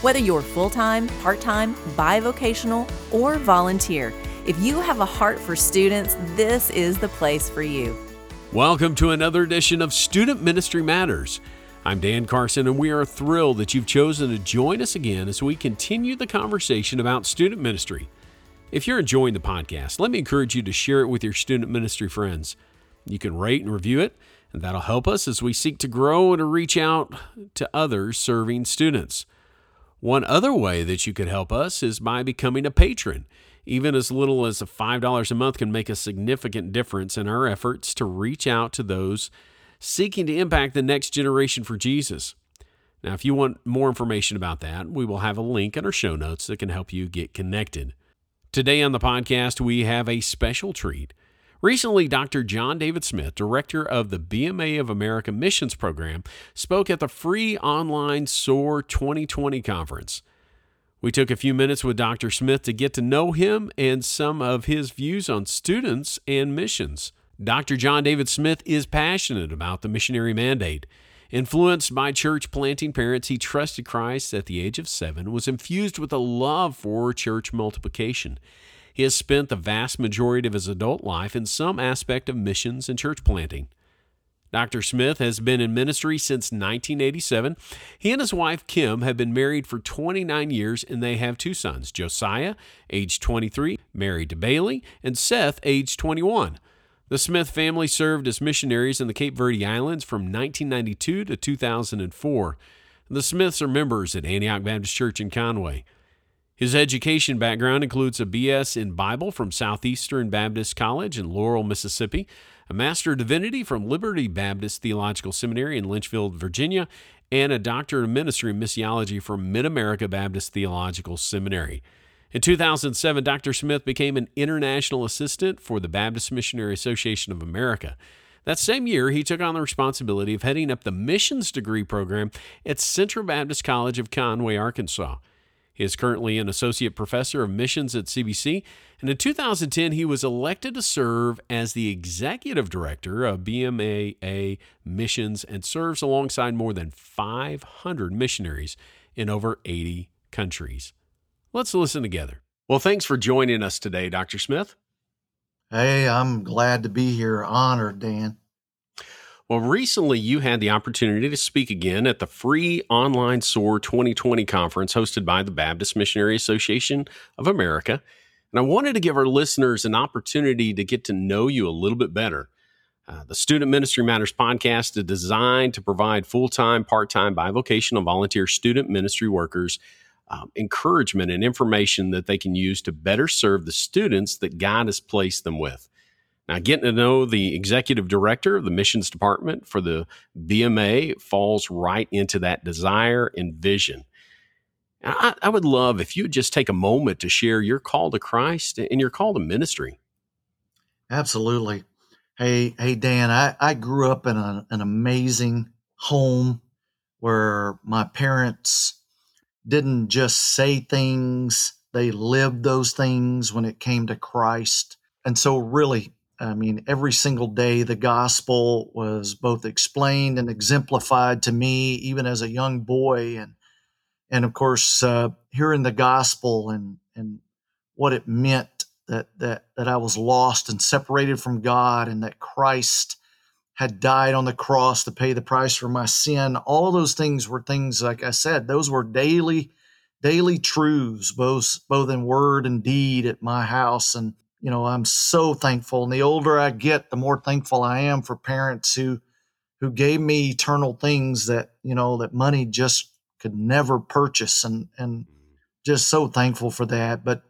Whether you're full-time, part-time, bivocational, or volunteer, if you have a heart for students, this is the place for you. Welcome to another edition of Student Ministry Matters. I'm Dan Carson, and we are thrilled that you've chosen to join us again as we continue the conversation about student ministry. If you're enjoying the podcast, let me encourage you to share it with your student ministry friends. You can rate and review it, and that'll help us as we seek to grow and to reach out to others serving students. One other way that you could help us is by becoming a patron. Even as little as $5 a month can make a significant difference in our efforts to reach out to those seeking to impact the next generation for Jesus. Now, if you want more information about that, we will have a link in our show notes that can help you get connected. Today on the podcast, we have a special treat. Recently, Dr. John David Smith, director of the BMA of America Missions Program, spoke at the free online SOAR 2020 conference. We took a few minutes with Dr. Smith to get to know him and some of his views on students and missions. Dr. John David Smith is passionate about the missionary mandate. Influenced by church planting parents, he trusted Christ at the age of 7, was infused with a love for church multiplication. He has spent the vast majority of his adult life in some aspect of missions and church planting. Dr. Smith has been in ministry since 1987. He and his wife, Kim, have been married for 29 years, and they have 2 sons, Josiah, age 23, married to Bailey, and Seth, age 21. The Smith family served as missionaries in the Cape Verde Islands from 1992 to 2004. The Smiths are members at Antioch Baptist Church in Conway. His education background includes a B.S. in Bible from Southeastern Baptist College in Laurel, Mississippi, a Master of Divinity from Liberty Baptist Theological Seminary in Lynchville, Virginia, and a Doctor of Ministry and Missiology from Mid-America Baptist Theological Seminary. In 2007, Dr. Smith became an international assistant for the Baptist Missionary Association of America. That same year, he took on the responsibility of heading up the missions degree program at Central Baptist College of Conway, Arkansas. He is currently an associate professor of missions at CBC, and in 2010, he was elected to serve as the executive director of BMAA Missions and serves alongside more than 500 missionaries in over 80 countries. Let's listen together. Well, thanks for joining us today, Dr. Smith. Hey, I'm glad to be here. Honored, Dan. Well, recently you had the opportunity to speak again at the free online SOAR 2020 conference hosted by the Baptist Missionary Association of America, and I wanted to give our listeners an opportunity to get to know you a little bit better. The Student Ministry Matters podcast is designed to provide full-time, part-time, bivocational volunteer student ministry workers encouragement and information that they can use to better serve the students that God has placed them with. Now, getting to know the executive director of the missions department for the BMA falls right into that desire and vision. And I would love if you would just take a moment to share your call to Christ and your call to ministry. Absolutely. Hey Dan, I grew up in an amazing home where my parents didn't just say things, they lived those things when it came to Christ. And so really, every single day the gospel was both explained and exemplified to me, even as a young boy. And of course, hearing the gospel and what it meant that I was lost and separated from God and that Christ had died on the cross to pay the price for my sin. All of those things were things, like I said, those were daily truths, both in word and deed at my house. And I'm so thankful, and the older I get, the more thankful I am for parents who gave me eternal things that money just could never purchase, and just so thankful for that. But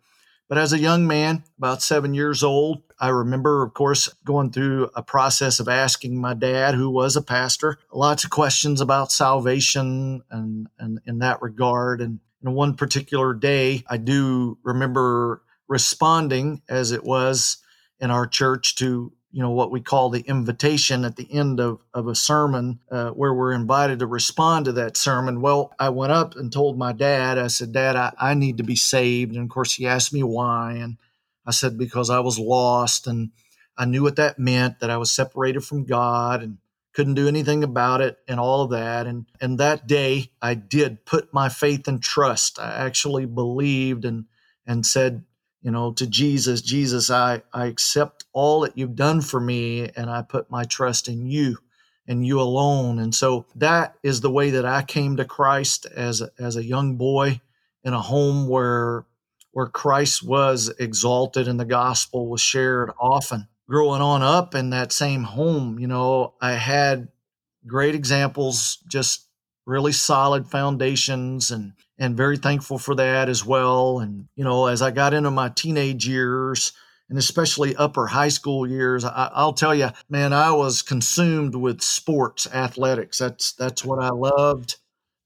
as a young man, about 7 years old, I remember, of course, going through a process of asking my dad, who was a pastor, lots of questions about salvation and in that regard. And And one particular day, I do remember responding, as it was in our church, to what we call the invitation at the end of a sermon, where we're invited to respond to that sermon. Well, I went up and told my dad, I said, Dad, I need to be saved. And of course, he asked me why. And I said, because I was lost and I knew what that meant, that I was separated from God and couldn't do anything about it and all of that. And that day I did put my faith and trust. I actually believed and said, to Jesus, I accept all that you've done for me, and I put my trust in you and you alone. And so that is the way that I came to Christ as a young boy in a home where Christ was exalted and the gospel was shared often. Growing on up in that same home, I had great examples, just really solid foundations, and very thankful for that as well. And, as I got into my teenage years and especially upper high school years, I'll tell you, man, I was consumed with sports, athletics. That's what I loved.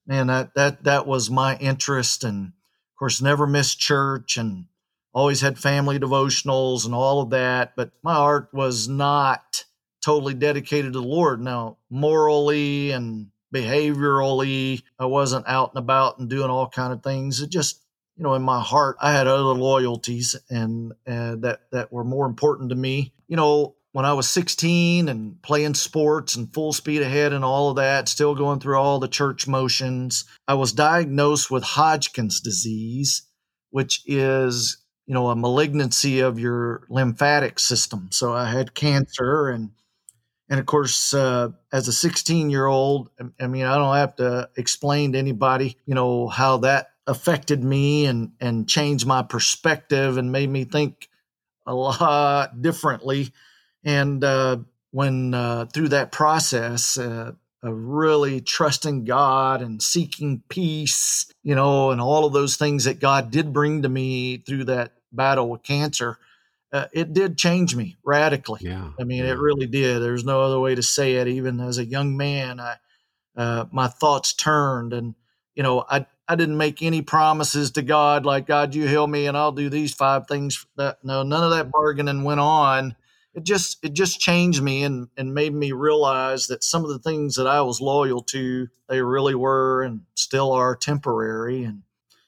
Man, that was my interest. And of course, never missed church and always had family devotionals and all of that. But my heart was not totally dedicated to the Lord. Now, morally and behaviorally, I wasn't out and about and doing all kind of things. It just, in my heart, I had other loyalties and that were more important to me. When I was 16 and playing sports and full speed ahead and all of that, still going through all the church motions, I was diagnosed with Hodgkin's disease, which is, a malignancy of your lymphatic system. So I had cancer and of course, as a 16-year-old, I mean, I don't have to explain to anybody, how that affected me and changed my perspective and made me think a lot differently. And when through that process of really trusting God and seeking peace, and all of those things that God did bring to me through that battle with cancer, it did change me radically. Yeah, I mean, it really did. There's no other way to say it. Even as a young man, I my thoughts turned, and I didn't make any promises to God like, God, you heal me, and I'll do these 5 things. No, none of that bargaining went on. It just changed me and made me realize that some of the things that I was loyal to, they really were and still are temporary. And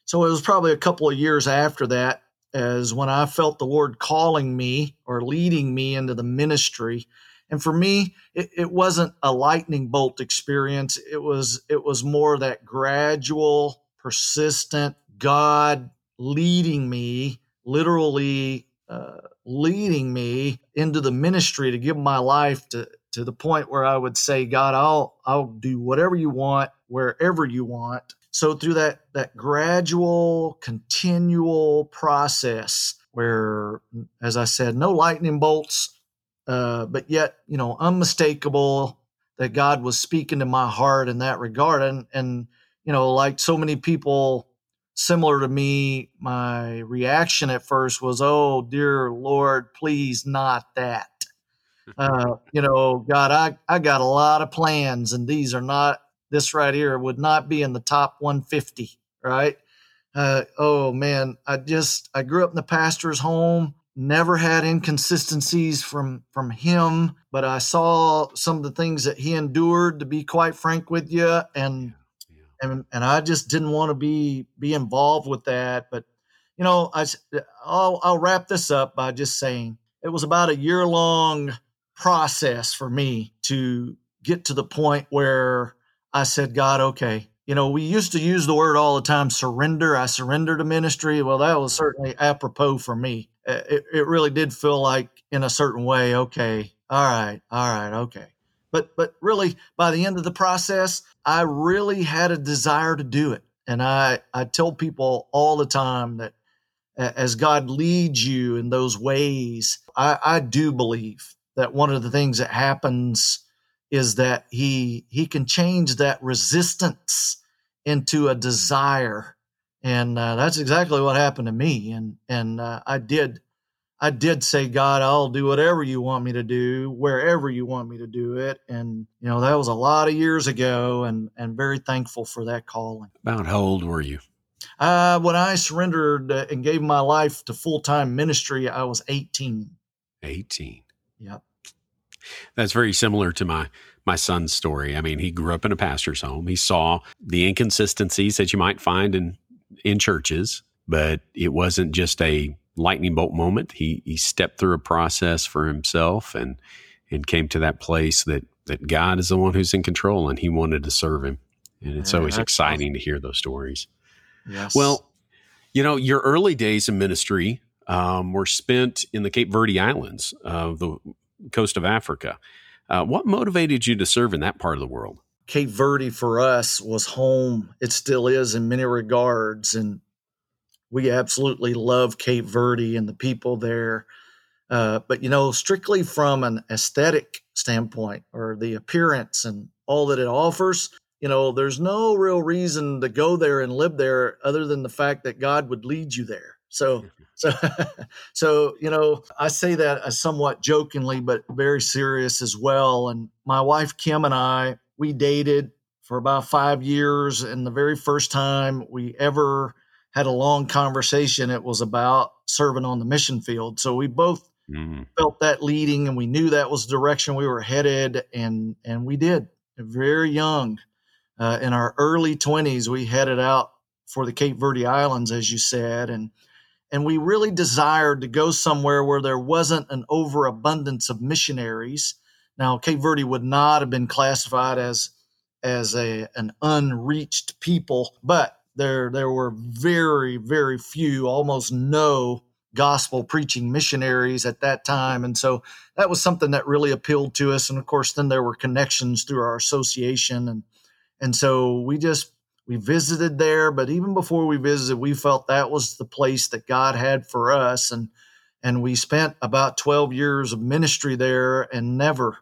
so it was probably a couple of years after that, as when I felt the Lord calling me or leading me into the ministry. And for me, it wasn't a lightning bolt experience. It was more that gradual, persistent God leading me, literally leading me into the ministry to give my life to the point where I would say, God, I'll do whatever you want, wherever you want. So through that gradual, continual process where, as I said, no lightning bolts, but yet, unmistakable that God was speaking to my heart in that regard. And like so many people similar to me, my reaction at first was, oh, dear Lord, please not that. God, I got a lot of plans, and these are not. This right here would not be in the top 150, right? Oh, man, I grew up in the pastor's home, never had inconsistencies from him, but I saw some of the things that he endured, to be quite frank with you, and I just didn't want to be involved with that. But, I'll wrap this up by just saying it was about a year-long process for me to get to the point where I said, God, okay. We used to use the word all the time, surrender. I surrender to ministry. Well, that was certainly apropos for me. It really did feel like, in a certain way, okay, all right, okay. But really, by the end of the process, I really had a desire to do it. And I tell people all the time that as God leads you in those ways, I do believe that one of the things that happens is that he can change that resistance into a desire, and that's exactly what happened to me. And I did say, God, I'll do whatever you want me to do, wherever you want me to do it. And that was a lot of years ago, and very thankful for that calling. About how old were you? When I surrendered and gave my life to full-time ministry, I was 18. 18. Yep. That's very similar to my son's story. I mean, he grew up in a pastor's home. He saw the inconsistencies that you might find in churches, but it wasn't just a lightning bolt moment. He stepped through a process for himself and came to that place that God is the one who's in control, and he wanted to serve him. And it's always exciting to hear those stories. Yes. Well, your early days in ministry were spent in the Cape Verde Islands of the coast of Africa. What motivated you to serve in that part of the world? Cape Verde for us was home. It still is in many regards. And we absolutely love Cape Verde and the people there. But, strictly from an aesthetic standpoint or the appearance and all that it offers, there's no real reason to go there and live there other than the fact that God would lead you there. So, I say that as somewhat jokingly, but very serious as well. And my wife, Kim, and I, we dated for about 5 years. And the very first time we ever had a long conversation, it was about serving on the mission field. So we both felt that leading, and we knew that was the direction we were headed. And we did. Very young, in our early 20s, we headed out for the Cape Verde Islands, as you said, and we really desired to go somewhere where there wasn't an overabundance of missionaries. Now, Cape Verde would not have been classified as an unreached people, but there were very, very few, almost no gospel preaching missionaries at that time. And so that was something that really appealed to us. And of course, then there were connections through our association. And so we visited there, but even before we visited, we felt that was the place that God had for us. And we spent about 12 years of ministry there, and never,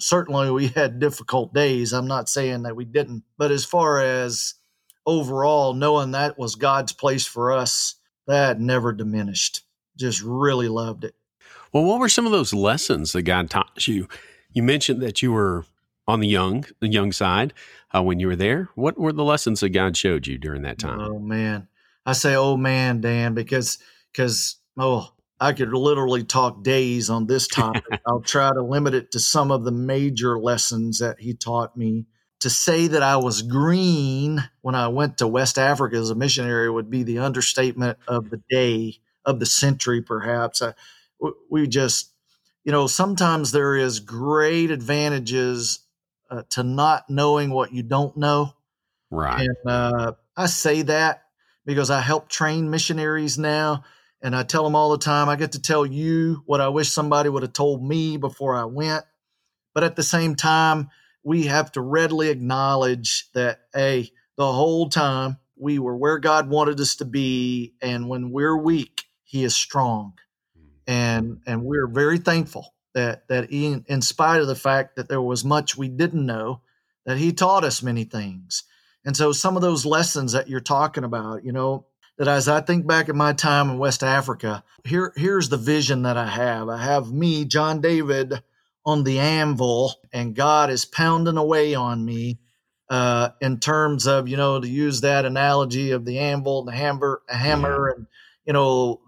certainly we had difficult days. I'm not saying that we didn't, but as far as overall knowing that was God's place for us, that never diminished. Just really loved it. Well, what were some of those lessons that God taught you? You mentioned that you were on the young side when you were there. What were the lessons that God showed you during that time? Oh, man. I say, oh, man, Dan, because I could literally talk days on this topic. I'll try to limit it to some of the major lessons that he taught me. To say that I was green when I went to West Africa as a missionary would be the understatement of the day, of the century, perhaps. We just, sometimes there is great advantages to not knowing what you don't know. Right. And I say that because I help train missionaries now, and I tell them all the time, I get to tell you what I wish somebody would have told me before I went. But at the same time, we have to readily acknowledge that, hey, the whole time we were where God wanted us to be. And when we're weak, he is strong. And we're very thankful that in spite of the fact that there was much we didn't know, that he taught us many things. And so some of those lessons that you're talking about, that as I think back at my time in West Africa, here's the vision that I have. I have me, John David, on the anvil, and God is pounding away on me in terms of, to use that analogy of the anvil and the hammer and,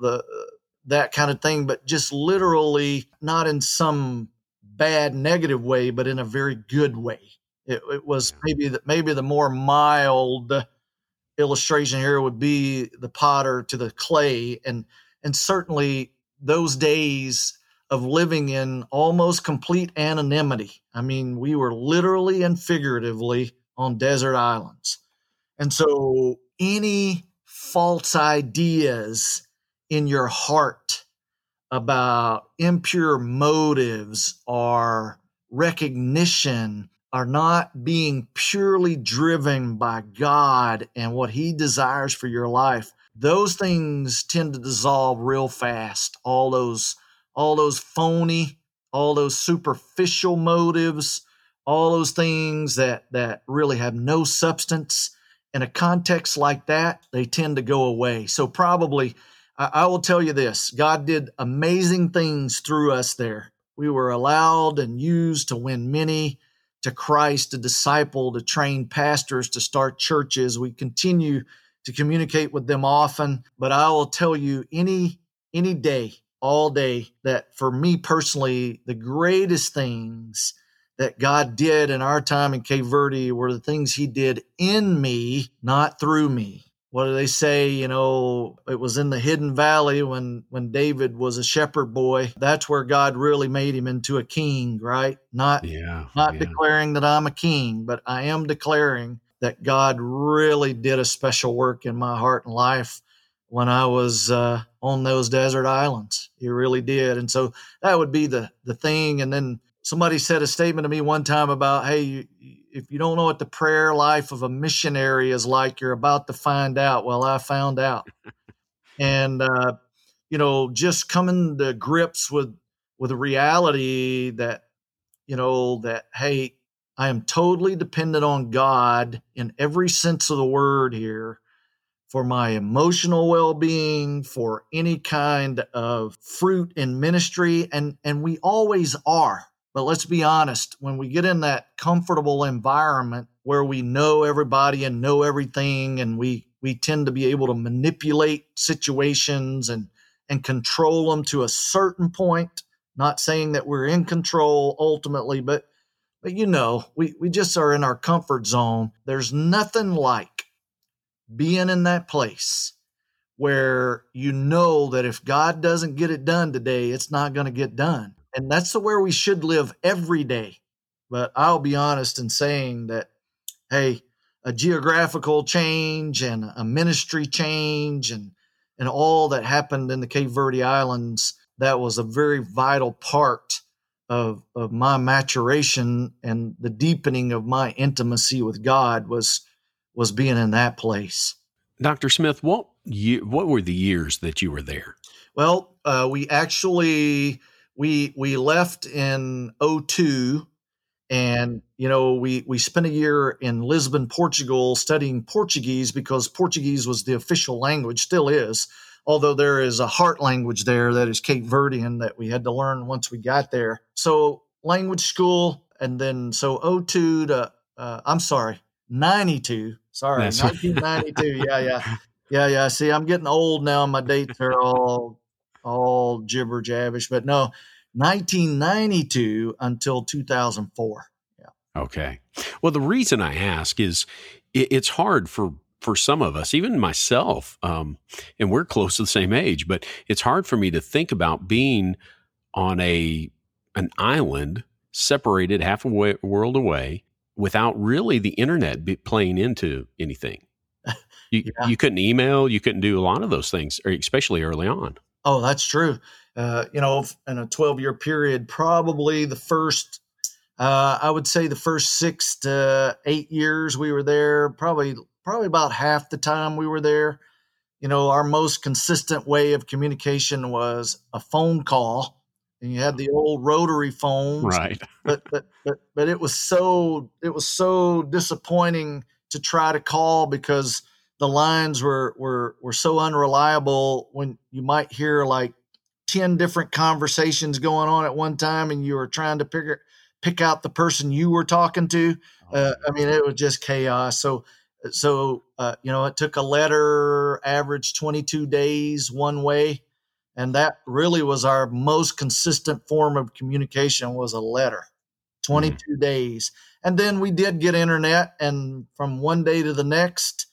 that kind of thing, but just literally not in some bad negative way, but in a very good way. It was maybe the more mild illustration here would be the potter to the clay. And certainly those days of living in almost complete anonymity. I mean, we were literally and figuratively on desert islands. And so any false ideas in your heart about impure motives or recognition are not being purely driven by God and what he desires for your life. Those things tend to dissolve real fast, all those phony, all those superficial motives, all those things that really have no substance. In a context like that, they tend to go away. So probably, I will tell you this, God did amazing things through us there. We were allowed and used to win many to Christ, to disciple, to train pastors, to start churches. We continue to communicate with them often. But I will tell you any day, all day, that for me personally, the greatest things that God did in our time in Cape Verde were the things he did in me, not through me. What do they say? You know, it was in the hidden valley when David was a shepherd boy. That's where God really made him into a king, right? Not declaring that I'm a king, but I am declaring that God really did a special work in my heart and life when I was on those desert islands. He really did. And so that would be the thing. And then somebody said a statement to me one time about, hey, if you don't know what the prayer life of a missionary is like, you're about to find out. Well, I found out. And, you know, just coming to grips with the reality that, you know, that, hey, I am totally dependent on God in every sense of the word here for my emotional well-being, for any kind of fruit in ministry. And we always are. But let's be honest, when we get in that comfortable environment where we know everybody and know everything, and we tend to be able to manipulate situations and control them to a certain point, not saying that we're in control ultimately, but you know, we just are in our comfort zone. There's nothing like being in that place where you know that if God doesn't get it done today, it's not going to get done. And that's where we should live every day. But I'll be honest in saying that, hey, a geographical change and a ministry change and all that happened in the Cape Verde Islands, that was a very vital part of my maturation, and the deepening of my intimacy with God was being in that place. Dr. Smith, what were the years that you were there? Well, we left in 2002, and, you know, we spent a year in Lisbon, Portugal, studying Portuguese, because Portuguese was the official language, still is, although there is a heart language there that is Cape Verdean that we had to learn once we got there. So language school, and then so 02 to, 1992. Yeah. See, I'm getting old now. My dates are all gibber jabbish, but no, 1992 until 2004. Yeah. Okay. Well, the reason I ask is it's hard for some of us, even myself, and we're close to the same age, but it's hard for me to think about being on an island separated half a world away without really the internet playing into anything. You couldn't email, you couldn't do a lot of those things, especially early on. Oh, that's true. You know, in a 12-year period, probably the first, I would say the first 6 to 8 years we were there, probably about half the time we were there. You know, our most consistent way of communication was a phone call. And you had the old rotary phones. Right. But it was so disappointing to try to call, because the lines were so unreliable, when you might hear like 10 different conversations going on at one time, and you were trying to pick out the person you were talking to. I mean, it was just chaos. So you know, it took a letter, average 22 days one way, and that really was our most consistent form of communication, was a letter, 22 days. And then we did get internet, and from one day to the next,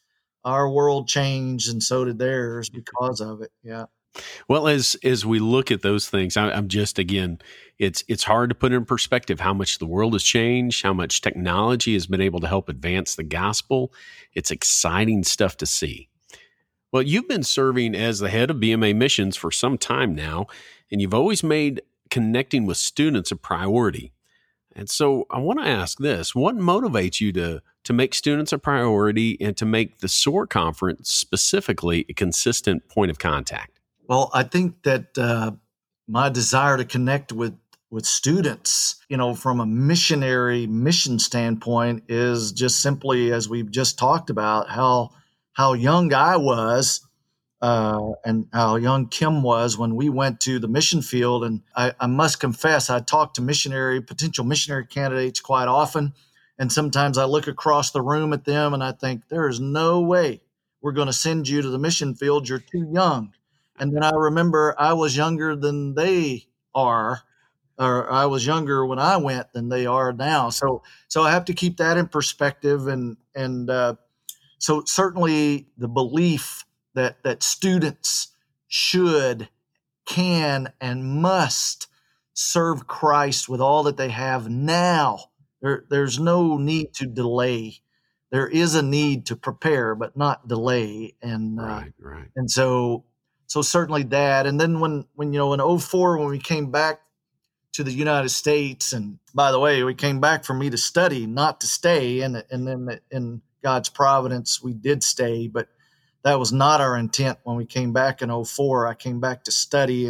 our world changed, and so did theirs because of it. Yeah. Well, as we look at those things, I'm just, again, it's hard to put in perspective how much the world has changed, how much technology has been able to help advance the gospel. It's exciting stuff to see. Well, you've been serving as the head of BMA missions for some time now, and you've always made connecting with students a priority. And so I want to ask this: what motivates you to make students a priority and to make the SOAR conference specifically a consistent point of contact? Well, I think that my desire to connect with students, you know, from a missionary mission standpoint, is just simply, as we've just talked about, how young I was and how young Kim was when we went to the mission field. And I must confess, I talked to potential missionary candidates quite often. And sometimes I look across the room at them and I think, there is no way we're going to send you to the mission field. You're too young. And then I remember I was younger than they are, or I was younger when I went than they are now. So I have to keep that in perspective. So certainly the belief that students should, can, and must serve Christ with all that they have now. There's no need to delay. There is a need to prepare, but not delay. And right. And so certainly that. And then in 2004, when we came back to the United States, and by the way, we came back for me to study, not to stay. And then in God's providence, we did stay, but that was not our intent when we came back in 2004. I came back to study,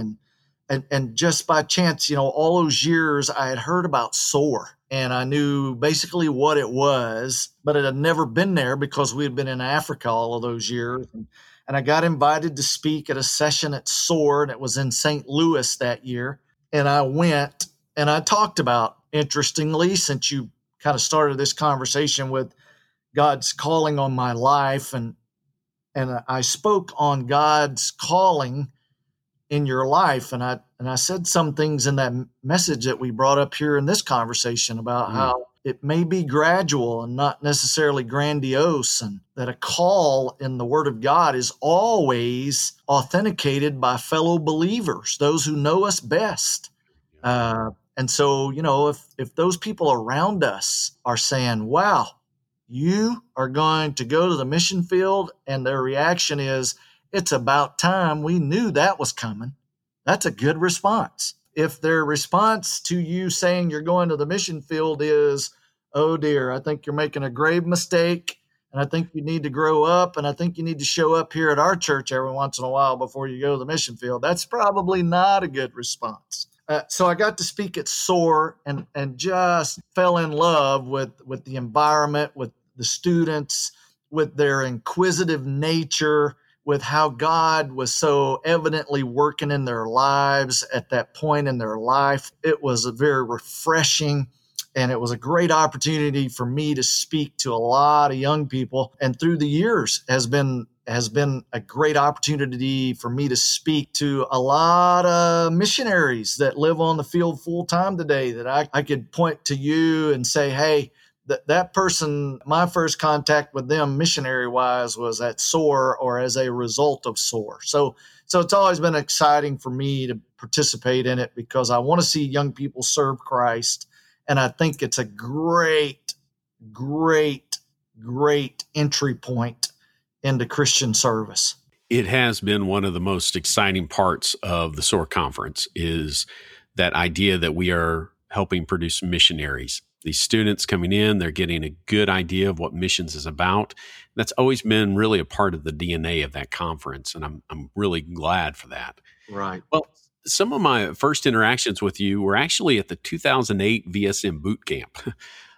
and just by chance, all those years I had heard about SOAR, and I knew basically what it was, but it had never been there because we had been in Africa all of those years. And I got invited to speak at a session at SOAR, and it was in St. Louis that year. And I went, and I talked about, interestingly, since you kind of started this conversation with God's calling on my life, and I spoke on God's calling in your life. And I said some things in that message that we brought up here in this conversation about how it may be gradual and not necessarily grandiose, and that a call in the Word of God is always authenticated by fellow believers, those who know us best. And so, if those people around us are saying, wow, you are going to go to the mission field, and their reaction is, it's about time. We knew that was coming. That's a good response. If their response to you saying you're going to the mission field is, oh dear, I think you're making a grave mistake, and I think you need to grow up, and I think you need to show up here at our church every once in a while before you go to the mission field, that's probably not a good response. So I got to speak at SOAR and just fell in love with the environment, with the students, with their inquisitive nature, with how God was so evidently working in their lives at that point in their life. It was very refreshing, and it was a great opportunity for me to speak to a lot of young people. And through the years has been a great opportunity for me to speak to a lot of missionaries that live on the field full-time today, that I could point to you and say, hey, that person, my first contact with them missionary-wise was at SOAR or as a result of SOAR. So it's always been exciting for me to participate in it because I want to see young people serve Christ, and I think it's a great, great, great entry point into Christian service. It has been one of the most exciting parts of the SOAR conference is that idea that we are helping produce missionaries. These students coming in, they're getting a good idea of what missions is about. That's always been really a part of the DNA of that conference, and I'm really glad for that. Right. Well, some of my first interactions with you were actually at the 2008 VSM boot camp.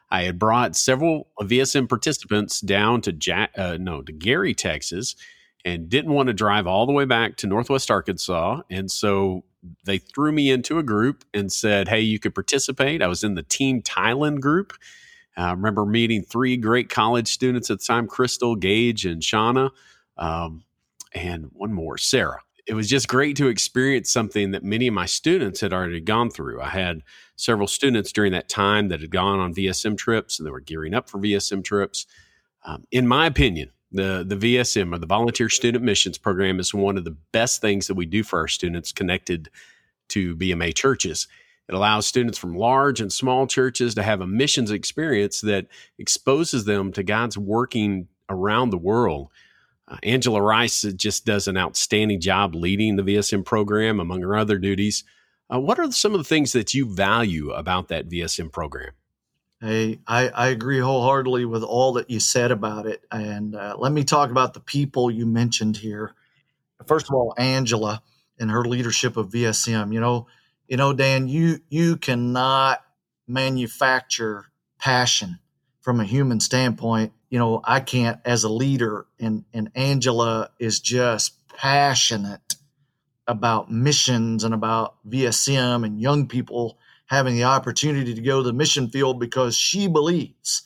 I had brought several VSM participants down to Gary, Texas, and didn't want to drive all the way back to Northwest Arkansas. And so they threw me into a group and said, hey, you could participate. I was in the Team Thailand group. I remember meeting three great college students at the time, Crystal, Gage, and Shauna, and one more, Sarah. It was just great to experience something that many of my students had already gone through. I had several students during that time that had gone on VSM trips, and they were gearing up for VSM trips. In my opinion, the VSM, or the Volunteer Student Missions Program, is one of the best things that we do for our students connected to BMA churches. It allows students from large and small churches to have a missions experience that exposes them to God's working around the world. Angela Rice just does an outstanding job leading the VSM program, among her other duties. What are some of the things that you value about that VSM program? Hey, I agree wholeheartedly with all that you said about it. And let me talk about the people you mentioned here. First of all, Angela and her leadership of VSM. Dan, you cannot manufacture passion from a human standpoint. I can't as a leader, and Angela is just passionate about missions and about VSM and young people having the opportunity to go to the mission field, because she believes,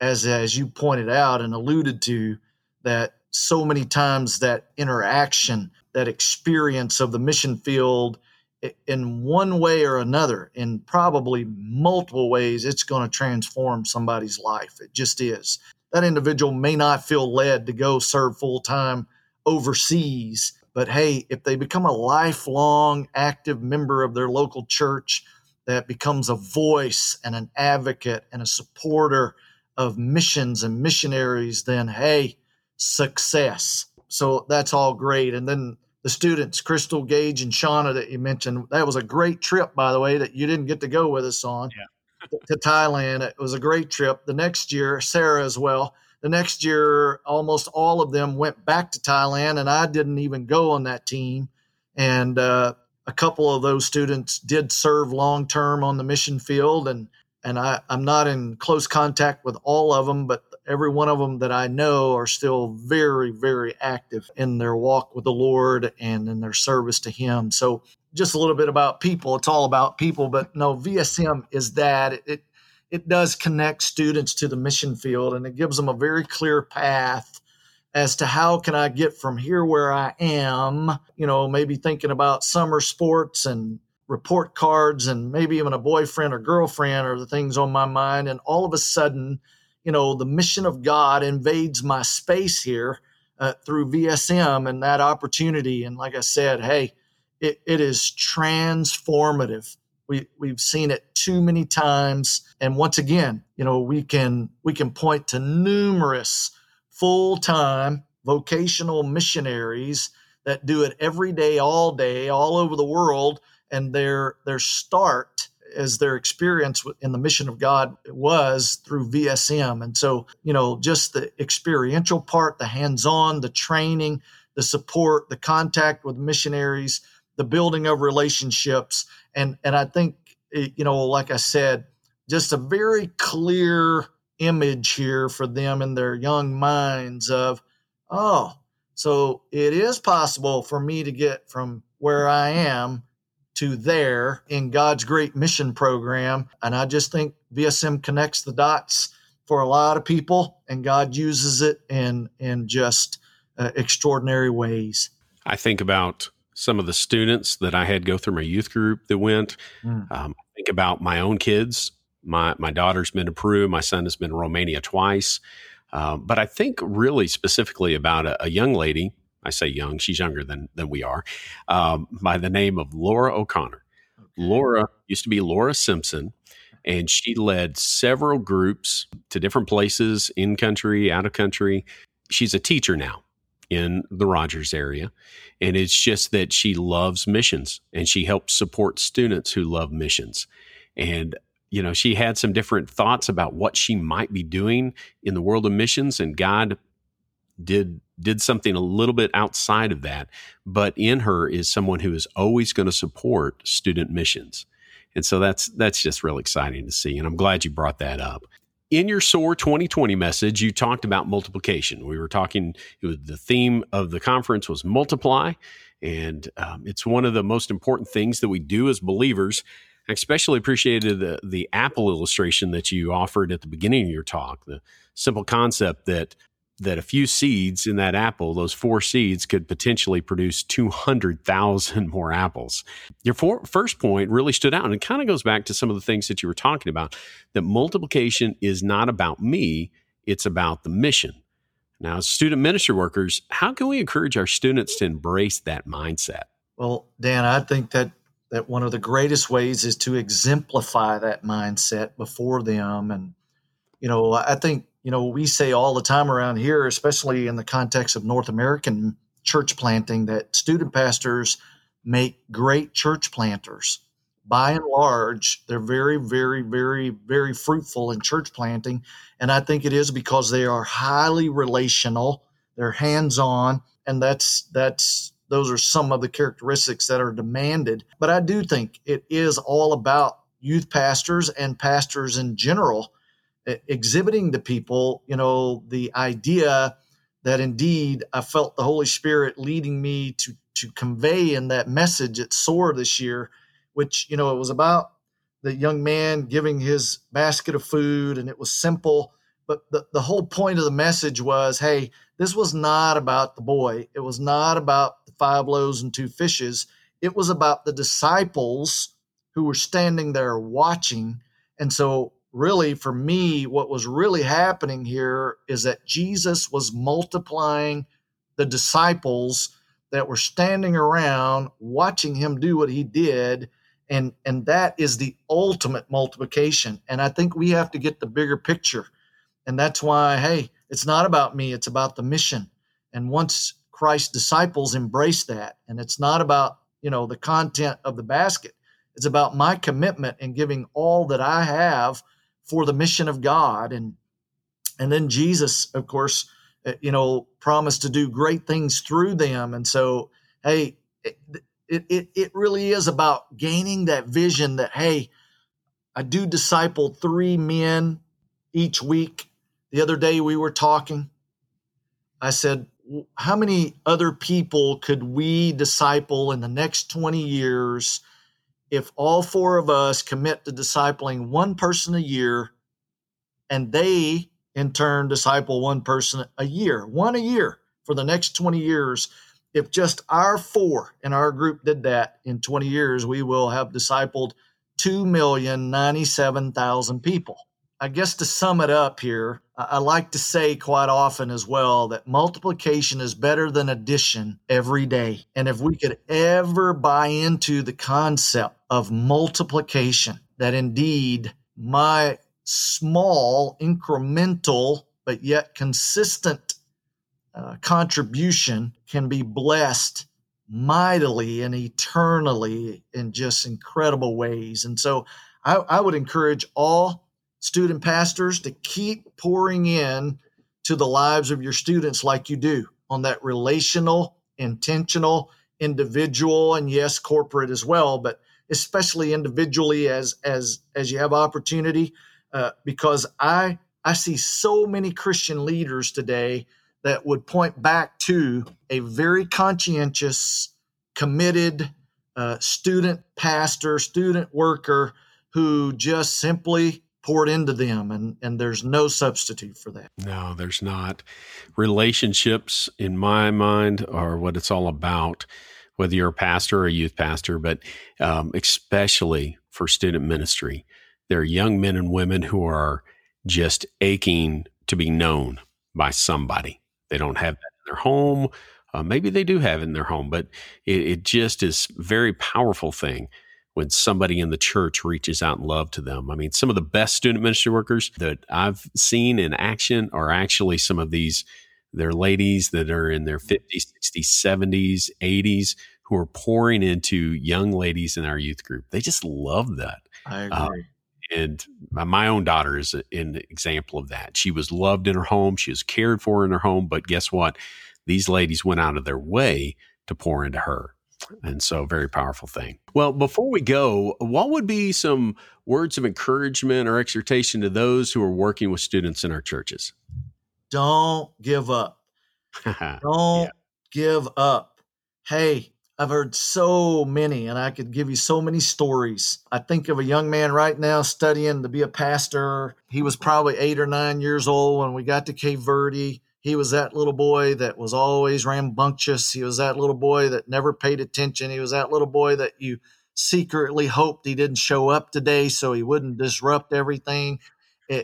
as you pointed out and alluded to, that so many times that interaction, that experience of the mission field in one way or another, in probably multiple ways, it's going to transform somebody's life. It just is. That individual may not feel led to go serve full-time overseas, but hey, if they become a lifelong active member of their local church that becomes a voice and an advocate and a supporter of missions and missionaries, then hey, success. So that's all great. And then the students, Crystal, Gage, and Shauna that you mentioned, that was a great trip, by the way, that you didn't get to go with us on to Thailand. It was a great trip. The next year, Sarah as well, the next year, almost all of them went back to Thailand, and I didn't even go on that team. And a couple of those students did serve long-term on the mission field, and I'm not in close contact with all of them, but every one of them that I know are still very, very active in their walk with the Lord and in their service to Him. So just a little bit about people. It's all about people, but no, VSM is that. It does connect students to the mission field, and it gives them a very clear path as to how can I get from here where I am, you know, maybe thinking about summer sports and report cards and maybe even a boyfriend or girlfriend are the things on my mind. And all of a sudden, you know, the mission of God invades my space here through VSM and that opportunity. And like I said, hey, it is transformative. We've seen it too many times. And once again, you know, we can point to numerous full-time vocational missionaries that do it every day, all day, all over the world. And their start as their experience in the mission of God was through VSM. And so, you know, just the experiential part, the hands-on, the training, the support, the contact with missionaries, the building of relationships. And I think, you know, like I said, just a very clear image here for them in their young minds of, oh, so it is possible for me to get from where I am to there in God's great mission program. And I just think VSM connects the dots for a lot of people, and God uses it in just extraordinary ways. I think about some of the students that I had go through my youth group that went. I think about my own kids. My daughter's been to Peru. My son has been to Romania twice. But I think really specifically about a young lady. I say young, she's younger than we are, by the name of Laura O'Connor. Okay. Laura used to be Laura Simpson, and she led several groups to different places, in country, out of country. She's a teacher now in the Rogers area, and it's just that she loves missions, and she helps support students who love missions. And you know, she had some different thoughts about what she might be doing in the world of missions, and God did something a little bit outside of that, but in her is someone who is always going to support student missions. And so that's just real exciting to see, and I'm glad you brought that up. In your SOAR 2020 message, you talked about multiplication. We were talking, the theme of the conference was multiply, and it's one of the most important things that we do as believers. I especially appreciated the apple illustration that you offered at the beginning of your talk, the simple concept that a few seeds in that apple, those 4 seeds, could potentially produce 200,000 more apples. Your first point really stood out, and it kind of goes back to some of the things that you were talking about, that multiplication is not about me, it's about the mission. Now, as student ministry workers, how can we encourage our students to embrace that mindset? Well, Dan, I think that one of the greatest ways is to exemplify that mindset before them. And, you know, I think, you know, we say all the time around here, especially in the context of North American church planting, that student pastors make great church planters. By and large, they're very, very, very, very fruitful in church planting. And I think it is because they are highly relational, they're hands-on, and those are some of the characteristics that are demanded. But I do think it is all about youth pastors and pastors in general exhibiting to people, you know, the idea that indeed I felt the Holy Spirit leading me to convey in that message at SOAR this year, which, you know, it was about the young man giving his basket of food, and it was simple, But the whole point of the message was, hey, this was not about the boy. It was not about the 5 loaves and 2 fishes. It was about the disciples who were standing there watching. And so really, for me, what was really happening here is that Jesus was multiplying the disciples that were standing around watching him do what he did. And that is the ultimate multiplication. And I think we have to get the bigger picture. And that's why, hey, it's not about me. It's about the mission. And once Christ's disciples embrace that, and it's not about, you know, the content of the basket, it's about my commitment and giving all that I have for the mission of God. And then Jesus, of course, you know, promised to do great things through them. And so, hey, it really is about gaining that vision that, hey, I do disciple 3 men each week. The other day we were talking. I said, how many other people could we disciple in the next 20 years if all 4 of us commit to discipling 1 person a year and they, in turn, disciple 1 person a year, 1 a year for the next 20 years? If just our 4 in our group did that in 20 years, we will have discipled 2,097,000 people. I guess to sum it up here, I like to say quite often as well that multiplication is better than addition every day. And if we could ever buy into the concept of multiplication, that indeed my small, incremental, but yet consistent contribution can be blessed mightily and eternally in just incredible ways. And so I would encourage all student pastors to keep pouring in to the lives of your students like you do on that relational, intentional, individual, and yes, corporate as well, but especially individually as you have opportunity, because I see so many Christian leaders today that would point back to a very conscientious, committed student pastor, student worker who just simply poured into them, and there's no substitute for that. No, there's not. Relationships, in my mind, are what it's all about, whether you're a pastor or a youth pastor, but especially for student ministry. There are young men and women who are just aching to be known by somebody. They don't have that in their home. Maybe they do have it in their home, but it just is a very powerful thing when somebody in the church reaches out in love to them. I mean, some of the best student ministry workers that I've seen in action are actually some of these, they're ladies that are in their 50s, 60s, 70s, 80s, who are pouring into young ladies in our youth group. They just love that. I agree. And my own daughter is an example of that. She was loved in her home. She was cared for in her home. But guess what? These ladies went out of their way to pour into her. And so, very powerful thing. Well, before we go, what would be some words of encouragement or exhortation to those who are working with students in our churches? Don't give up. Give up. Hey, I've heard so many, and I could give you so many stories. I think of a young man right now studying to be a pastor. He was probably 8 or 9 years old when we got to Cape Verde. He was that little boy that was always rambunctious. He was that little boy that never paid attention. He was that little boy that you secretly hoped he didn't show up today so he wouldn't disrupt everything.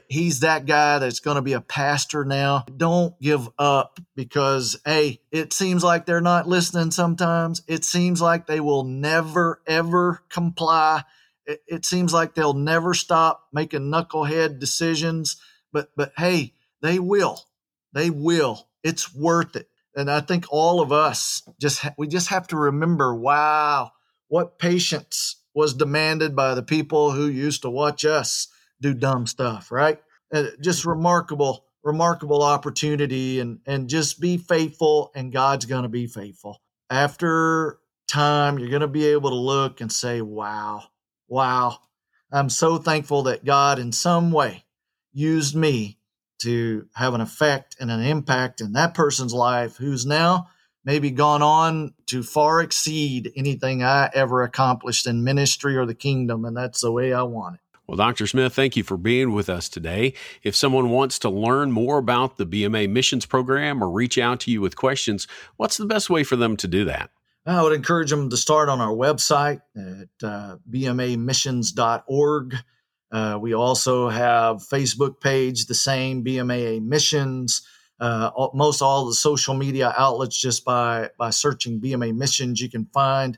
He's that guy that's going to be a pastor now. Don't give up because, hey, it seems like they're not listening sometimes. It seems like they will never, ever comply. It seems like they'll never stop making knucklehead decisions. But hey, they will. They will. It's worth it. And I think all of us, we just have to remember, wow, what patience was demanded by the people who used to watch us do dumb stuff, right? And just remarkable opportunity and just be faithful, and God's going to be faithful. After time, you're going to be able to look and say, wow, I'm so thankful that God in some way used me to have an effect and an impact in that person's life who's now maybe gone on to far exceed anything I ever accomplished in ministry or the kingdom. And that's the way I want it. Well, Dr. Smith, thank you for being with us today. If someone wants to learn more about the BMA missions program or reach out to you with questions, what's the best way for them to do that? I would encourage them to start on our website at bmamissions.org. We also have Facebook page, the same, BMA Missions. Most all the social media outlets, just by searching BMA Missions, you can find.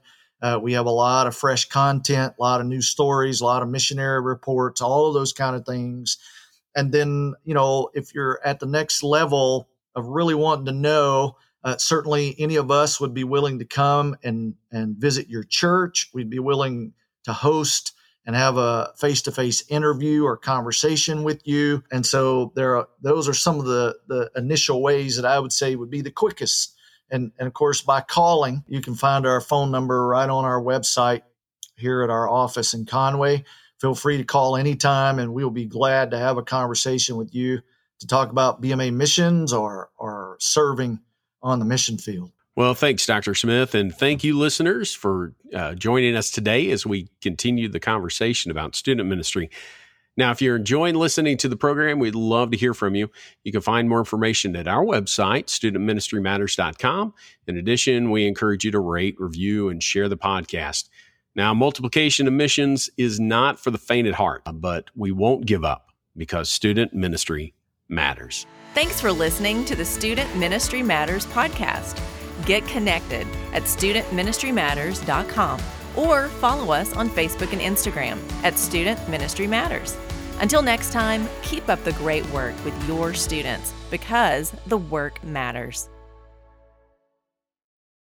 We have a lot of fresh content, a lot of news stories, a lot of missionary reports, all of those kind of things. And then, you know, if you're at the next level of really wanting to know, certainly any of us would be willing to come and visit your church. We'd be willing to host and have a face-to-face interview or conversation with you. And so those are some of the initial ways that I would say would be the quickest. And of course, by calling, you can find our phone number right on our website here at our office in Conway. Feel free to call anytime, and we'll be glad to have a conversation with you to talk about BMA missions or serving on the mission field. Well, thanks, Dr. Smith, and thank you, listeners, for joining us today as we continue the conversation about student ministry. Now, if you're enjoying listening to the program, we'd love to hear from you. You can find more information at our website, studentministrymatters.com. In addition, we encourage you to rate, review, and share the podcast. Now, multiplication of missions is not for the faint at heart, but we won't give up because student ministry matters. Thanks for listening to the Student Ministry Matters podcast. Get connected at studentministrymatters.com. or follow us on Facebook and Instagram at Student Ministry Matters. Until next time, keep up the great work with your students because the work matters.